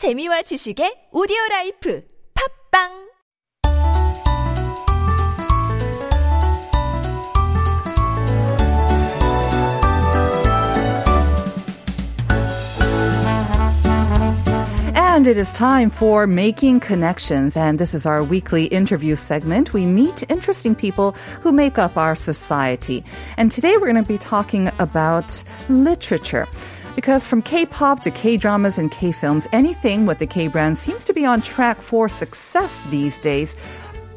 재미와 지식의 오디오라이프 팝빵 And it is time for Making Connections, and this is our weekly interview segment. We meet interesting people who make up our society. And today we're going to be talking about literature. Because from K-pop to K-dramas and K-films, anything with the K-brand seems to be on track for success these days.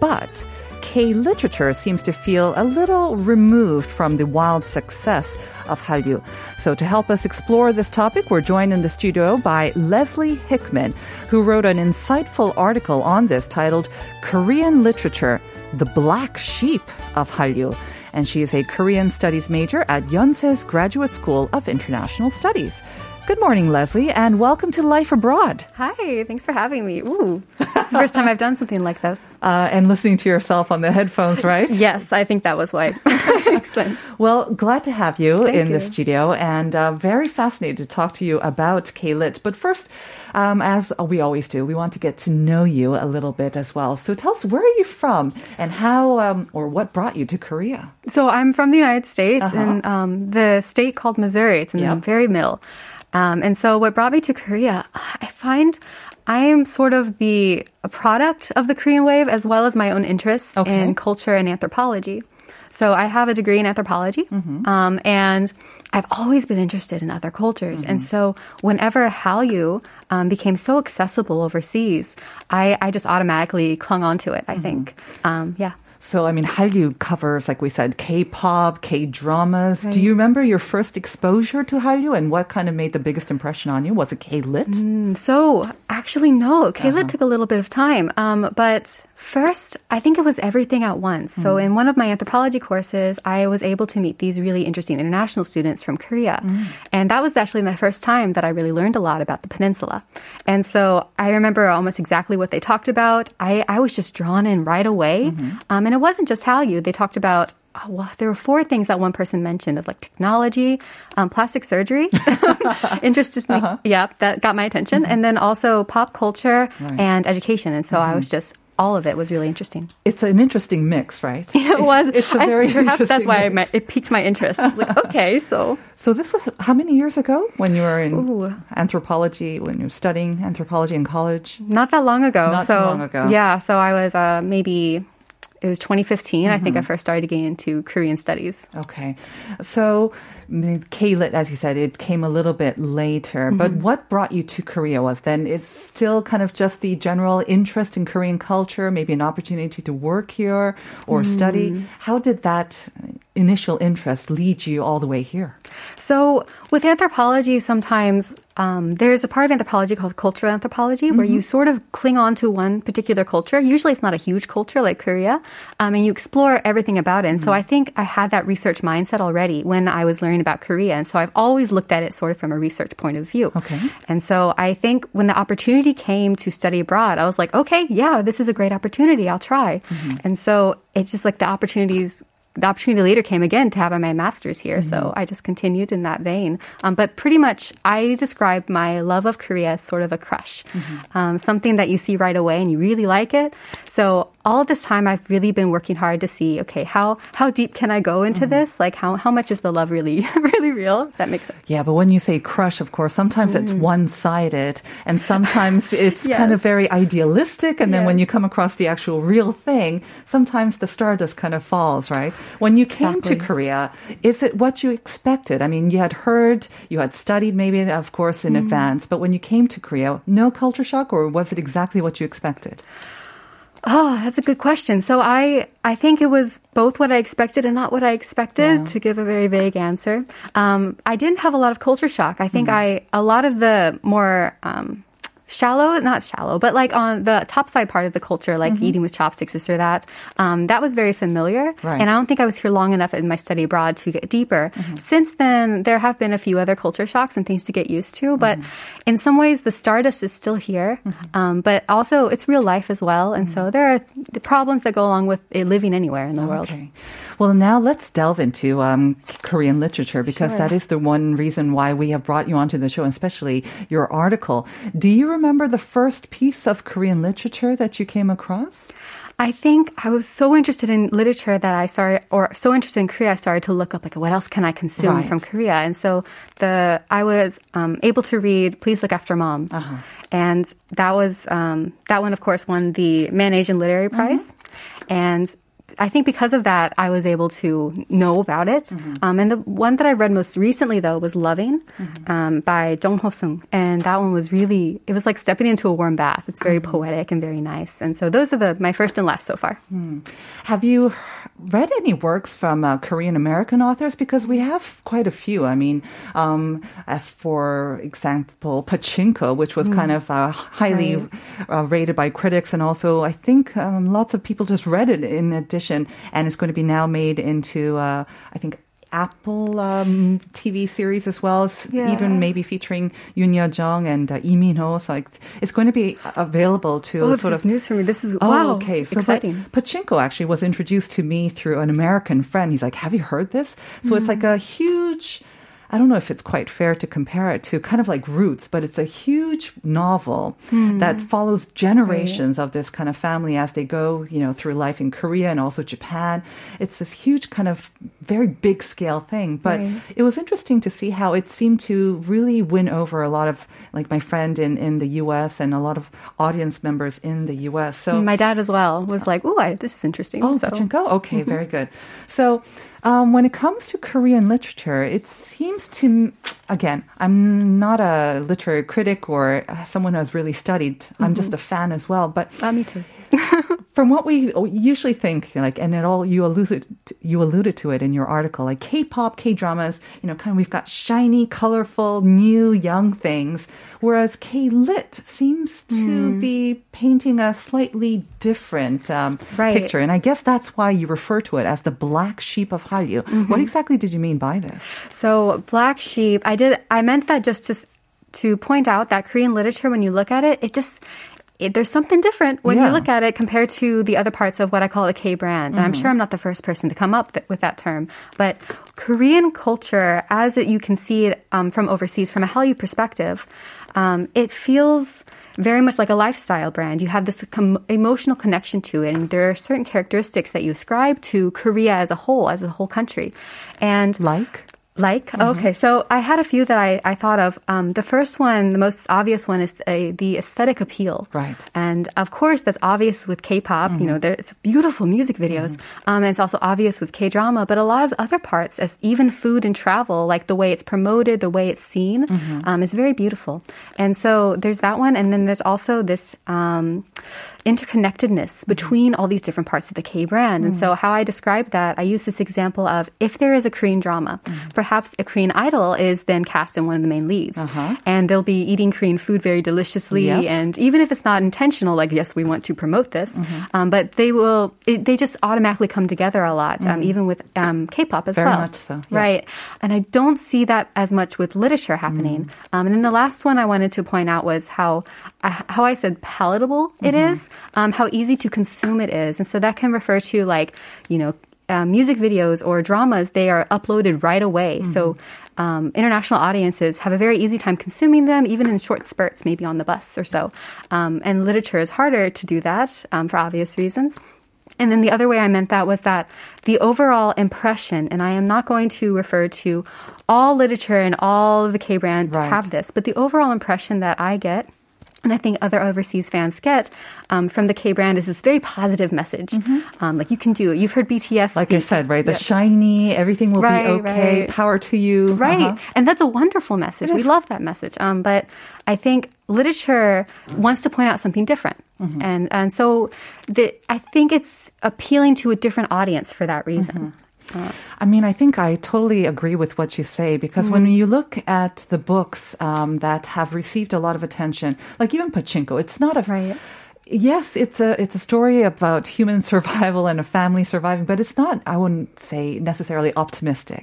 But K-literature seems to feel a little removed from the wild success of Hallyu. So to help us explore this topic, we're joined in the studio by Leslie Hickman, who wrote an insightful article on this titled Korean Literature, the Black Sheep of Hallyu. And she is a Korean Studies major at Yonsei's Graduate School of International Studies. Good morning, Leslie, and welcome to Life Abroad. Hi, thanks for having me. Ooh, it's the first time I've done something like this. And listening to yourself on the headphones, right? Yes, I think that was why. Excellent. Well, glad to have you in the studio, and very fascinated to talk to you about K-Lit. But first, as we always do, we want to get to know you a little bit as well. So tell us, where are you from, and how or what brought you to Korea? So I'm from the United States, and the state called Missouri. It's in the very middle. And so what brought me to Korea, I find I am sort of the product of the Korean wave as well as my own interests in culture and anthropology. So I have a degree in anthropology, and I've always been interested in other cultures. And so whenever Hallyu became so accessible overseas, I just automatically clung onto it, I think. So, I mean, Hallyu covers, like we said, K-pop, K-dramas. Right. Do you remember your first exposure to Hallyu, and what kind of made the biggest impression on you? Was it K-Lit? So, actually, no. K-Lit took a little bit of time. But first, I think it was everything at once. So in one of my anthropology courses, I was able to meet these really interesting international students from Korea. And that was actually my first time that I really learned a lot about the peninsula. And so I remember almost exactly what they talked about. I was just drawn in right away. And it wasn't just Hallyu. They talked about there were four things that one person mentioned of like technology, plastic surgery, interestingly, yeah, that got my attention, and then also pop culture and education. And so I was just, all of it was really interesting. It's an interesting mix, right? It was. It's a very interesting mix. Perhaps that's why it piqued my interest. Like, okay, so. So this was how many years ago when you were in anthropology, when you were studying anthropology in college? Not that long ago. Not too long ago. Yeah, so I was it was 2015, I think I first started getting into Korean studies. Okay. So K-Lit, as you said, it came a little bit later. But what brought you to Korea was then it's still kind of just the general interest in Korean culture, maybe an opportunity to work here or study. How did that initial interest lead you all the way here? So with anthropology, sometimes there's a part of anthropology called cultural anthropology where you sort of cling on to one particular culture. Usually it's not a huge culture like Korea, and you explore everything about it. And so I think I had that research mindset already when I was learning about Korea. And so I've always looked at it sort of from a research point of view. Okay. And so I think when the opportunity came to study abroad, I was like, okay, yeah, this is a great opportunity. I'll try. And so it's just like the opportunity later came again to have my master's here. So I just continued in that vein. But pretty much I describe my love of Korea as sort of a crush, something that you see right away and you really like it. So all this time I've really been working hard to see, okay, how deep can I go into this? Like how much is the love really, really real? That makes sense. Yeah, but when you say crush, of course, sometimes it's one-sided and sometimes it's kind of very idealistic. And then when you come across the actual real thing, sometimes the stardust kind of falls, right? When you came to Korea, is it what you expected? I mean, you had studied maybe, of course, in advance, but when you came to Korea, no culture shock, or was it exactly what you expected? Oh, that's a good question. So I think it was both what I expected and not what I expected, to give a very vague answer. I didn't have a lot of culture shock. I think a lot of the more but like on the top side part of the culture, like eating with chopsticks, this or that, that was very familiar. Right. And I don't think I was here long enough in my study abroad to get deeper. Since then, there have been a few other culture shocks and things to get used to. But in some ways, the stardust is still here. But also, it's real life as well. And so there are the problems that go along with living anywhere in the world. Well, now let's delve into Korean literature, because that is the one reason why we have brought you onto the show, and especially your article. Do you remember the first piece of Korean literature that you came across? I think I was so interested in literature that I started, or so interested in Korea, I started to look up, like, what else can I consume from Korea? And so I was able to read Please Look After Mom. Uh-huh. And that was, that one, of course, won the Man Asian Literary Prize. Uh-huh. And I think because of that, I was able to know about it. Mm-hmm. And the one that I read most recently, though, was Loving by Jung Ho-seung. And that one was really, it was like stepping into a warm bath. It's very poetic and very nice. And so those are my first and last so far. Mm. Have you read any works from Korean-American authors? Because we have quite a few. I mean, as for example, Pachinko, which was kind of highly rated by critics. And also, I think lots of people just read it in addition. And it's going to be now made into, I think, Apple TV series as well, even maybe featuring Yoon Yeo-jung and Lee Min-ho. So it's going to be available to sort of... This is news for me. This is so exciting. Pachinko actually was introduced to me through an American friend. He's like, have you heard this? So it's like a huge... I don't know if it's quite fair to compare it to kind of like Roots, but it's a huge novel that follows generations of this kind of family as they go, through life in Korea and also Japan. It's this huge kind of very big scale thing, but it was interesting to see how it seemed to really win over a lot of, like, my friend in the U.S. and a lot of audience members in the U.S. So my dad as well was like, "Ooh, this is interesting." Oh, Pachinko? Okay, very good. So. When it comes to Korean literature, it seems to, again, I'm not a literary critic or someone who's really studied. I'm just a fan as well. But me too. From what we usually think, you alluded to it in your article, like K-pop, K-dramas, kind of we've got shiny, colorful, new, young things, whereas K-lit seems to be painting a slightly different picture. And I guess that's why you refer to it as the black sheep of Hallyu. Mm-hmm. What exactly did you mean by this? So black sheep, I meant that just to point out that Korean literature, when you look at it, there's something different when you look at it compared to the other parts of what I call the K-brand. And I'm sure I'm not the first person to come up with that term. But Korean culture, as you can see it from overseas, from a Hallyu perspective, it feels very much like a lifestyle brand. You have this emotional connection to it, and there are certain characteristics that you ascribe to Korea as a whole country. And okay, so I had a few that I thought of. The first one, the most obvious one, is the aesthetic appeal. Right. And of course, that's obvious with K-pop. It's beautiful music videos. And it's also obvious with K-drama, but a lot of other parts, as even food and travel, like the way it's promoted, the way it's seen, is very beautiful. And so there's that one. And then there's also this interconnectedness between all these different parts of the K-brand. And so how I describe that, I use this example of if there is a Korean drama, perhaps a Korean idol is then cast in one of the main leads. And they'll be eating Korean food very deliciously. Yep. And even if it's not intentional, like, yes, we want to promote this, but they just automatically come together a lot, even with K-pop as well. Very much so. Yeah. Right. And I don't see that as much with literature happening. And then the last one I wanted to point out was how I said palatable it is. How easy to consume it is. And so that can refer to, like, music videos or dramas. They are uploaded right away. So international audiences have a very easy time consuming them, even in short spurts, maybe on the bus or so. And literature is harder to do that for obvious reasons. And then the other way I meant that was that the overall impression, and I am not going to refer to all literature and all of the K-brand have this, but the overall impression that I get, and I think other overseas fans get from the K-brand, is this very positive message. Like, you can do it. You've heard BTS. Like I said, right? The shiny, everything will be okay, power to you. And that's a wonderful message. We love that message. But I think literature wants to point out something different. And so I think it's appealing to a different audience for that reason. I mean, I think I totally agree with what you say, because when you look at the books that have received a lot of attention, like even Pachinko, it's not a... Yes, it's a story about human survival and a family surviving, but it's not, I wouldn't say, necessarily optimistic.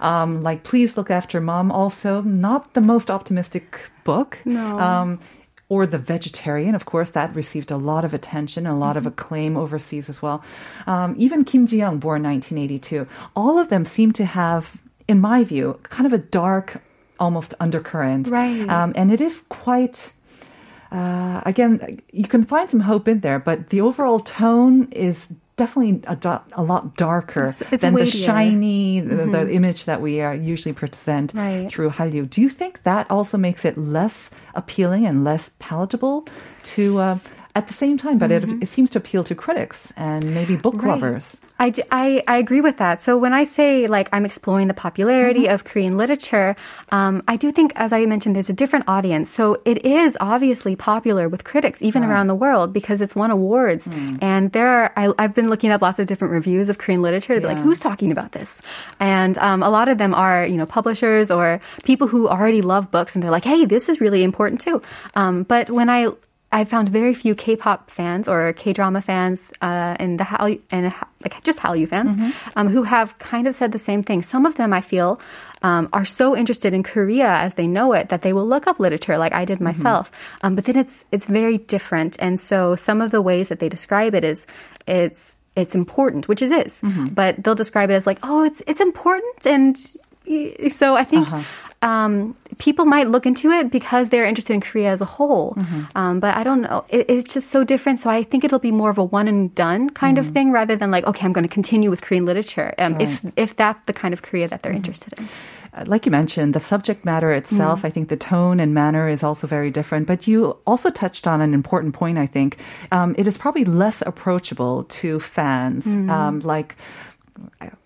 Like Please Look After Mom, also not the most optimistic book. No. or The Vegetarian, of course, that received a lot of attention, a lot of acclaim overseas as well. Even Kim Ji-young, Born 1982, all of them seem to have, in my view, kind of a dark, almost undercurrent. Right. And it is quite... again, you can find some hope in there, but the overall tone is definitely a lot darker than weightier. The shiny, the image that we usually present through Hallyu. Do you think that also makes it less appealing and less palatable to... at the same time, but it seems to appeal to critics and maybe book lovers. I agree with that. So when I say, like, I'm exploring the popularity of Korean literature, I do think, as I mentioned, there's a different audience. So it is obviously popular with critics, even around the world, because it's won awards. And there are, I've been looking up lots of different reviews of Korean literature. They're like, who's talking about this? And a lot of them are, you know, publishers or people who already love books, and they're like, hey, this is really important too. But when I found very few K-pop fans or K-drama fans and the Hallyu, and like just Hallyu fans who have kind of said the same thing. Some of them, I feel, are so interested in Korea as they know it that they will look up literature like I did myself. But then it's very different. And so some of the ways that they describe it is it's important, which it is. But they'll describe it as like, oh, it's important. And so I think... people might look into it because they're interested in Korea as a whole. But I don't know. It's just so different. So I think it'll be more of a one and done kind of thing rather than like, okay, I'm going to continue with Korean literature. If that's the kind of Korea that they're interested in. Like you mentioned, the subject matter itself, I think the tone and manner is also very different. But you also touched on an important point, I think. It is probably less approachable to fans. Like...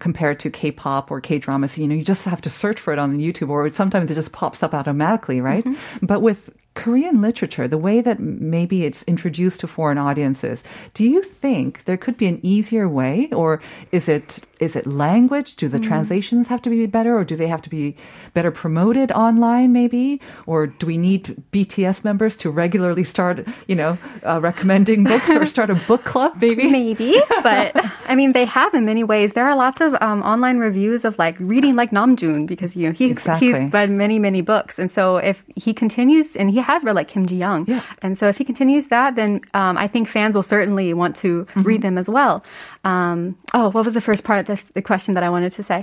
compared to K-pop or K-dramas, you know, you just have to search for it on YouTube, or sometimes it just pops up automatically, right? But with Korean literature, the way that maybe it's introduced to foreign audiences, do you think there could be an easier way, or is it language? Do the translations have to be better, or do they have to be better promoted online maybe? Or do we need BTS members to regularly start, you know, recommending books or start a book club maybe? Maybe, but I mean, they have in many ways. There are lots of online reviews of like reading like Namjoon, because, you know, he's read many, many books. And so if he continues, and he has read like Kim Ji-young. Yeah. And so if he continues that, then I think fans will certainly want to read them as well. What was the first part of the question that I wanted to say?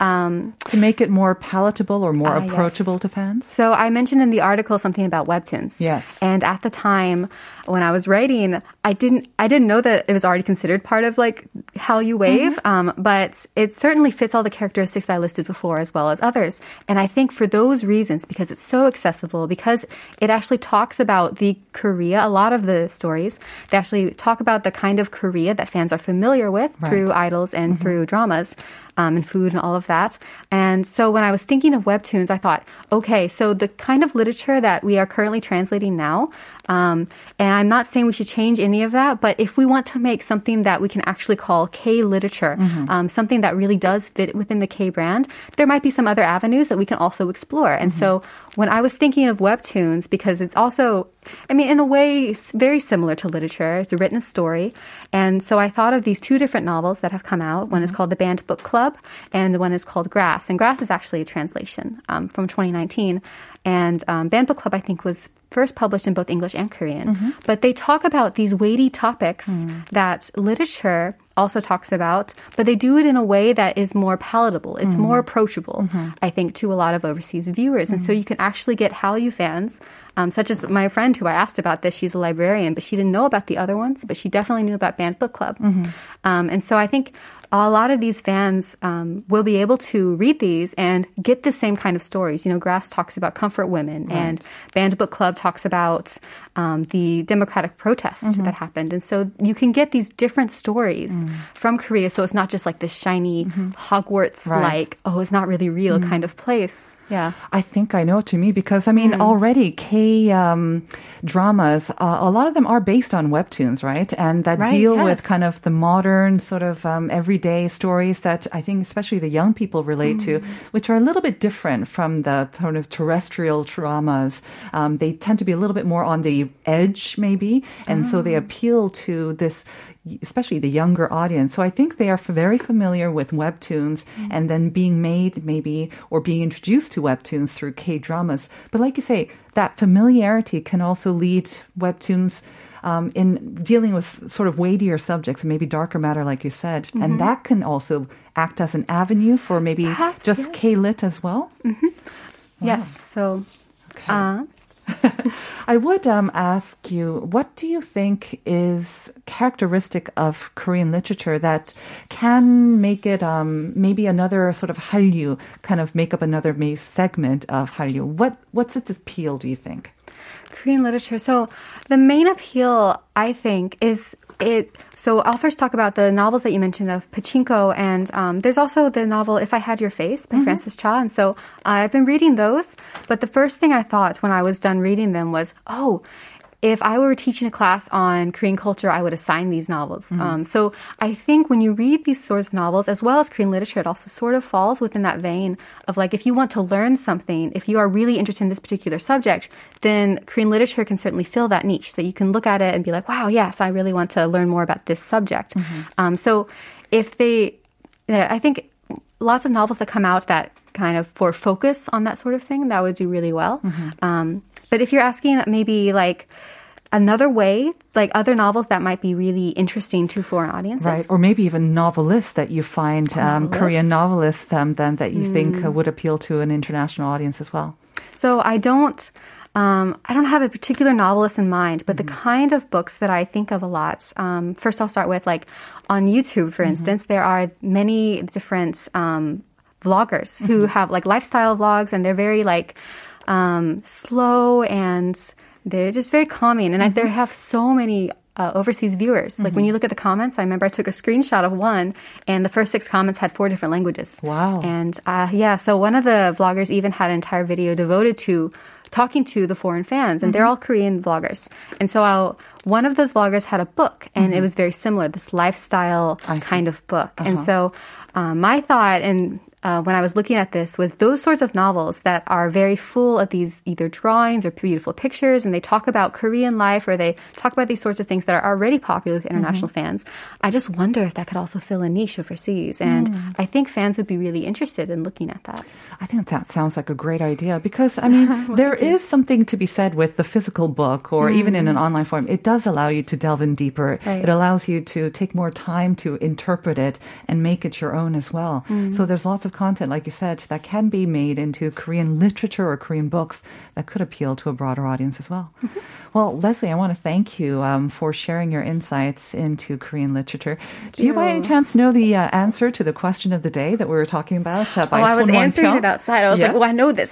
To make it more palatable or more approachable to fans? So I mentioned in the article something about Webtoons. Yes. And at the time when I was writing, I didn't know that it was already considered part of like Hallyu Wave, but it certainly fits all the characteristics I listed before as well as others. And I think for those reasons, because it's so accessible, because it actually talks about the Korea, a lot of the stories, they actually talk about the kind of Korea that fans are familiar with through idols and through dramas. And food and all of that. And so when I was thinking of Webtoons, I thought, okay, so the kind of literature that we are currently translating now, and I'm not saying we should change any of that, but if we want to make something that we can actually call K-literature, something that really does fit within the K-brand, there might be some other avenues that we can also explore. And so when I was thinking of Webtoons, because it's also, I mean, in a way, very similar to literature. It's a written story. And so I thought of these two different novels that have come out. One is called The Banned Book Club, and one is called Grass. And Grass is actually a translation from 2019. And Banned Book Club, I think, was first published in both English and Korean. But they talk about these weighty topics that literature also talks about, but they do it in a way that is more palatable. It's more approachable, I think, to a lot of overseas viewers. And so you can actually get Hallyu fans, such as my friend who I asked about this. She's a librarian, but she didn't know about the other ones, but she definitely knew about Banned Book Club. And so I think a lot of these fans will be able to read these and get the same kind of stories. You know, Grass talks about comfort women, and Banned Book Club talks about the democratic protest that happened. And so you can get these different stories from Korea. So it's not just like this shiny Hogwarts, like, oh, it's not really real kind of place. Yeah, I think I know what you mean, because, I mean, already K-dramas, a lot of them are based on Webtoons, right? And that deal with kind of the modern sort of everyday everyday stories that I think especially the young people relate to, which are a little bit different from the kind of terrestrial dramas. They tend to be a little bit more on the edge, maybe, and so they appeal to this, especially the younger audience. So I think they are very familiar with Webtoons and then being made maybe or being introduced to Webtoons through K-dramas. But like you say, that familiarity can also lead Webtoons in dealing with sort of weightier subjects and maybe darker matter, like you said. Mm-hmm. And that can also act as an avenue for maybe perhaps, just yes. K-lit as well. Mm-hmm. Wow. Yes. So... Okay. I would ask you, what do you think is characteristic of Korean literature that can make it maybe another sort of Hallyu, kind of make up another segment of Hallyu? What's its appeal, do you think? Korean literature. So the main appeal, I think, is it. So I'll first talk about the novels that you mentioned of Pachinko, and there's also the novel If I Had Your Face by Francis Cha. And so I've been reading those, but the first thing I thought when I was done reading them was, oh, if I were teaching a class on Korean culture, I would assign these novels. So I think when you read these sorts of novels, as well as Korean literature, it also sort of falls within that vein of like, if you want to learn something, if you are really interested in this particular subject, then Korean literature can certainly fill that niche, that you can look at it and be like, wow, yes, I really want to learn more about this subject. So if they, I think lots of novels that come out that kind of for focus on that sort of thing, that would do really well. But if you're asking maybe like another way, like other novels that might be really interesting to foreign audiences. Right, or maybe even novelists that you find, Korean novelists then that you think would appeal to an international audience as well. So I don't have a particular novelist in mind, but the kind of books that I think of a lot, first I'll start with like on YouTube, for instance, there are many different vloggers who have like lifestyle vlogs, and they're very like slow and they're just very calming, and they have so many overseas viewers. Like when you look at the comments, I remember I took a screenshot of one, and the first 6 comments had 4 different languages. Wow. And so one of the vloggers even had an entire video devoted to talking to the foreign fans, and they're all Korean vloggers. And so one of those vloggers had a book, and it was very similar, this lifestyle kind of book. And so my thought and when I was looking at this was those sorts of novels that are very full of these either drawings or beautiful pictures, and they talk about Korean life, or they talk about these sorts of things that are already popular with international fans. I just wonder if that could also fill a niche overseas, and I think fans would be really interested in looking at that. I think that sounds like a great idea, because I mean there is something to be said with the physical book, or even in an online form. It does allow you to delve in deeper. Right. It allows you to take more time to interpret it and make it your own as well. So there's lots of content, like you said, that can be made into Korean literature or Korean books that could appeal to a broader audience as well. Well, Leslie, I want to thank you for sharing your insights into Korean literature. Do you by any chance know the answer to the question of the day that we were talking about? I was answering it outside. I was like, I know this.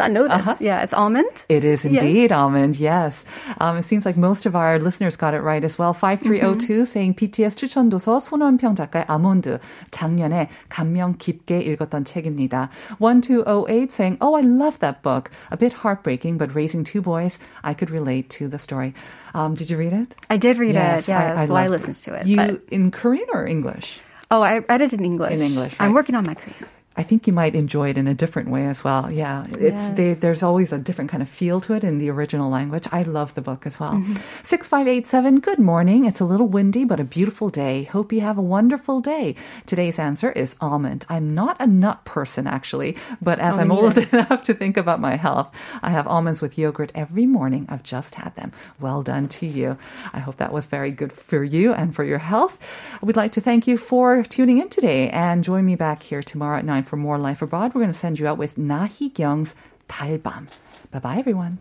Yeah, it's Almond. It is indeed Almond, yes. It seems like most of our listeners got it right as well. 5302 saying BTS 추천도서 손원평 작가의 아몬드 작년에 감명 깊게 읽었던 책입니다. 1208 saying, oh, I love that book. A bit heartbreaking, but raising 2 boys, I could relate to the story. Did you read it? I did read it. Yes, I listened to it. In Korean or English? Oh, I read it in English. In English, right? I'm working on my Korean. I think you might enjoy it in a different way as well. Yeah, there's always a different kind of feel to it in the original language. I love the book as well. 6587, good morning. It's a little windy, but a beautiful day. Hope you have a wonderful day. Today's answer is almond. I'm not a nut person, actually, but as I'm old enough to think about my health, I have almonds with yogurt every morning. I've just had them. Well done to you. I hope that was very good for you and for your health. We'd like to thank you for tuning in today, and join me back here tomorrow at 9 for more Life Abroad. We're going to send you out with Nahi Gyeong's Talbam. Bye-bye, everyone.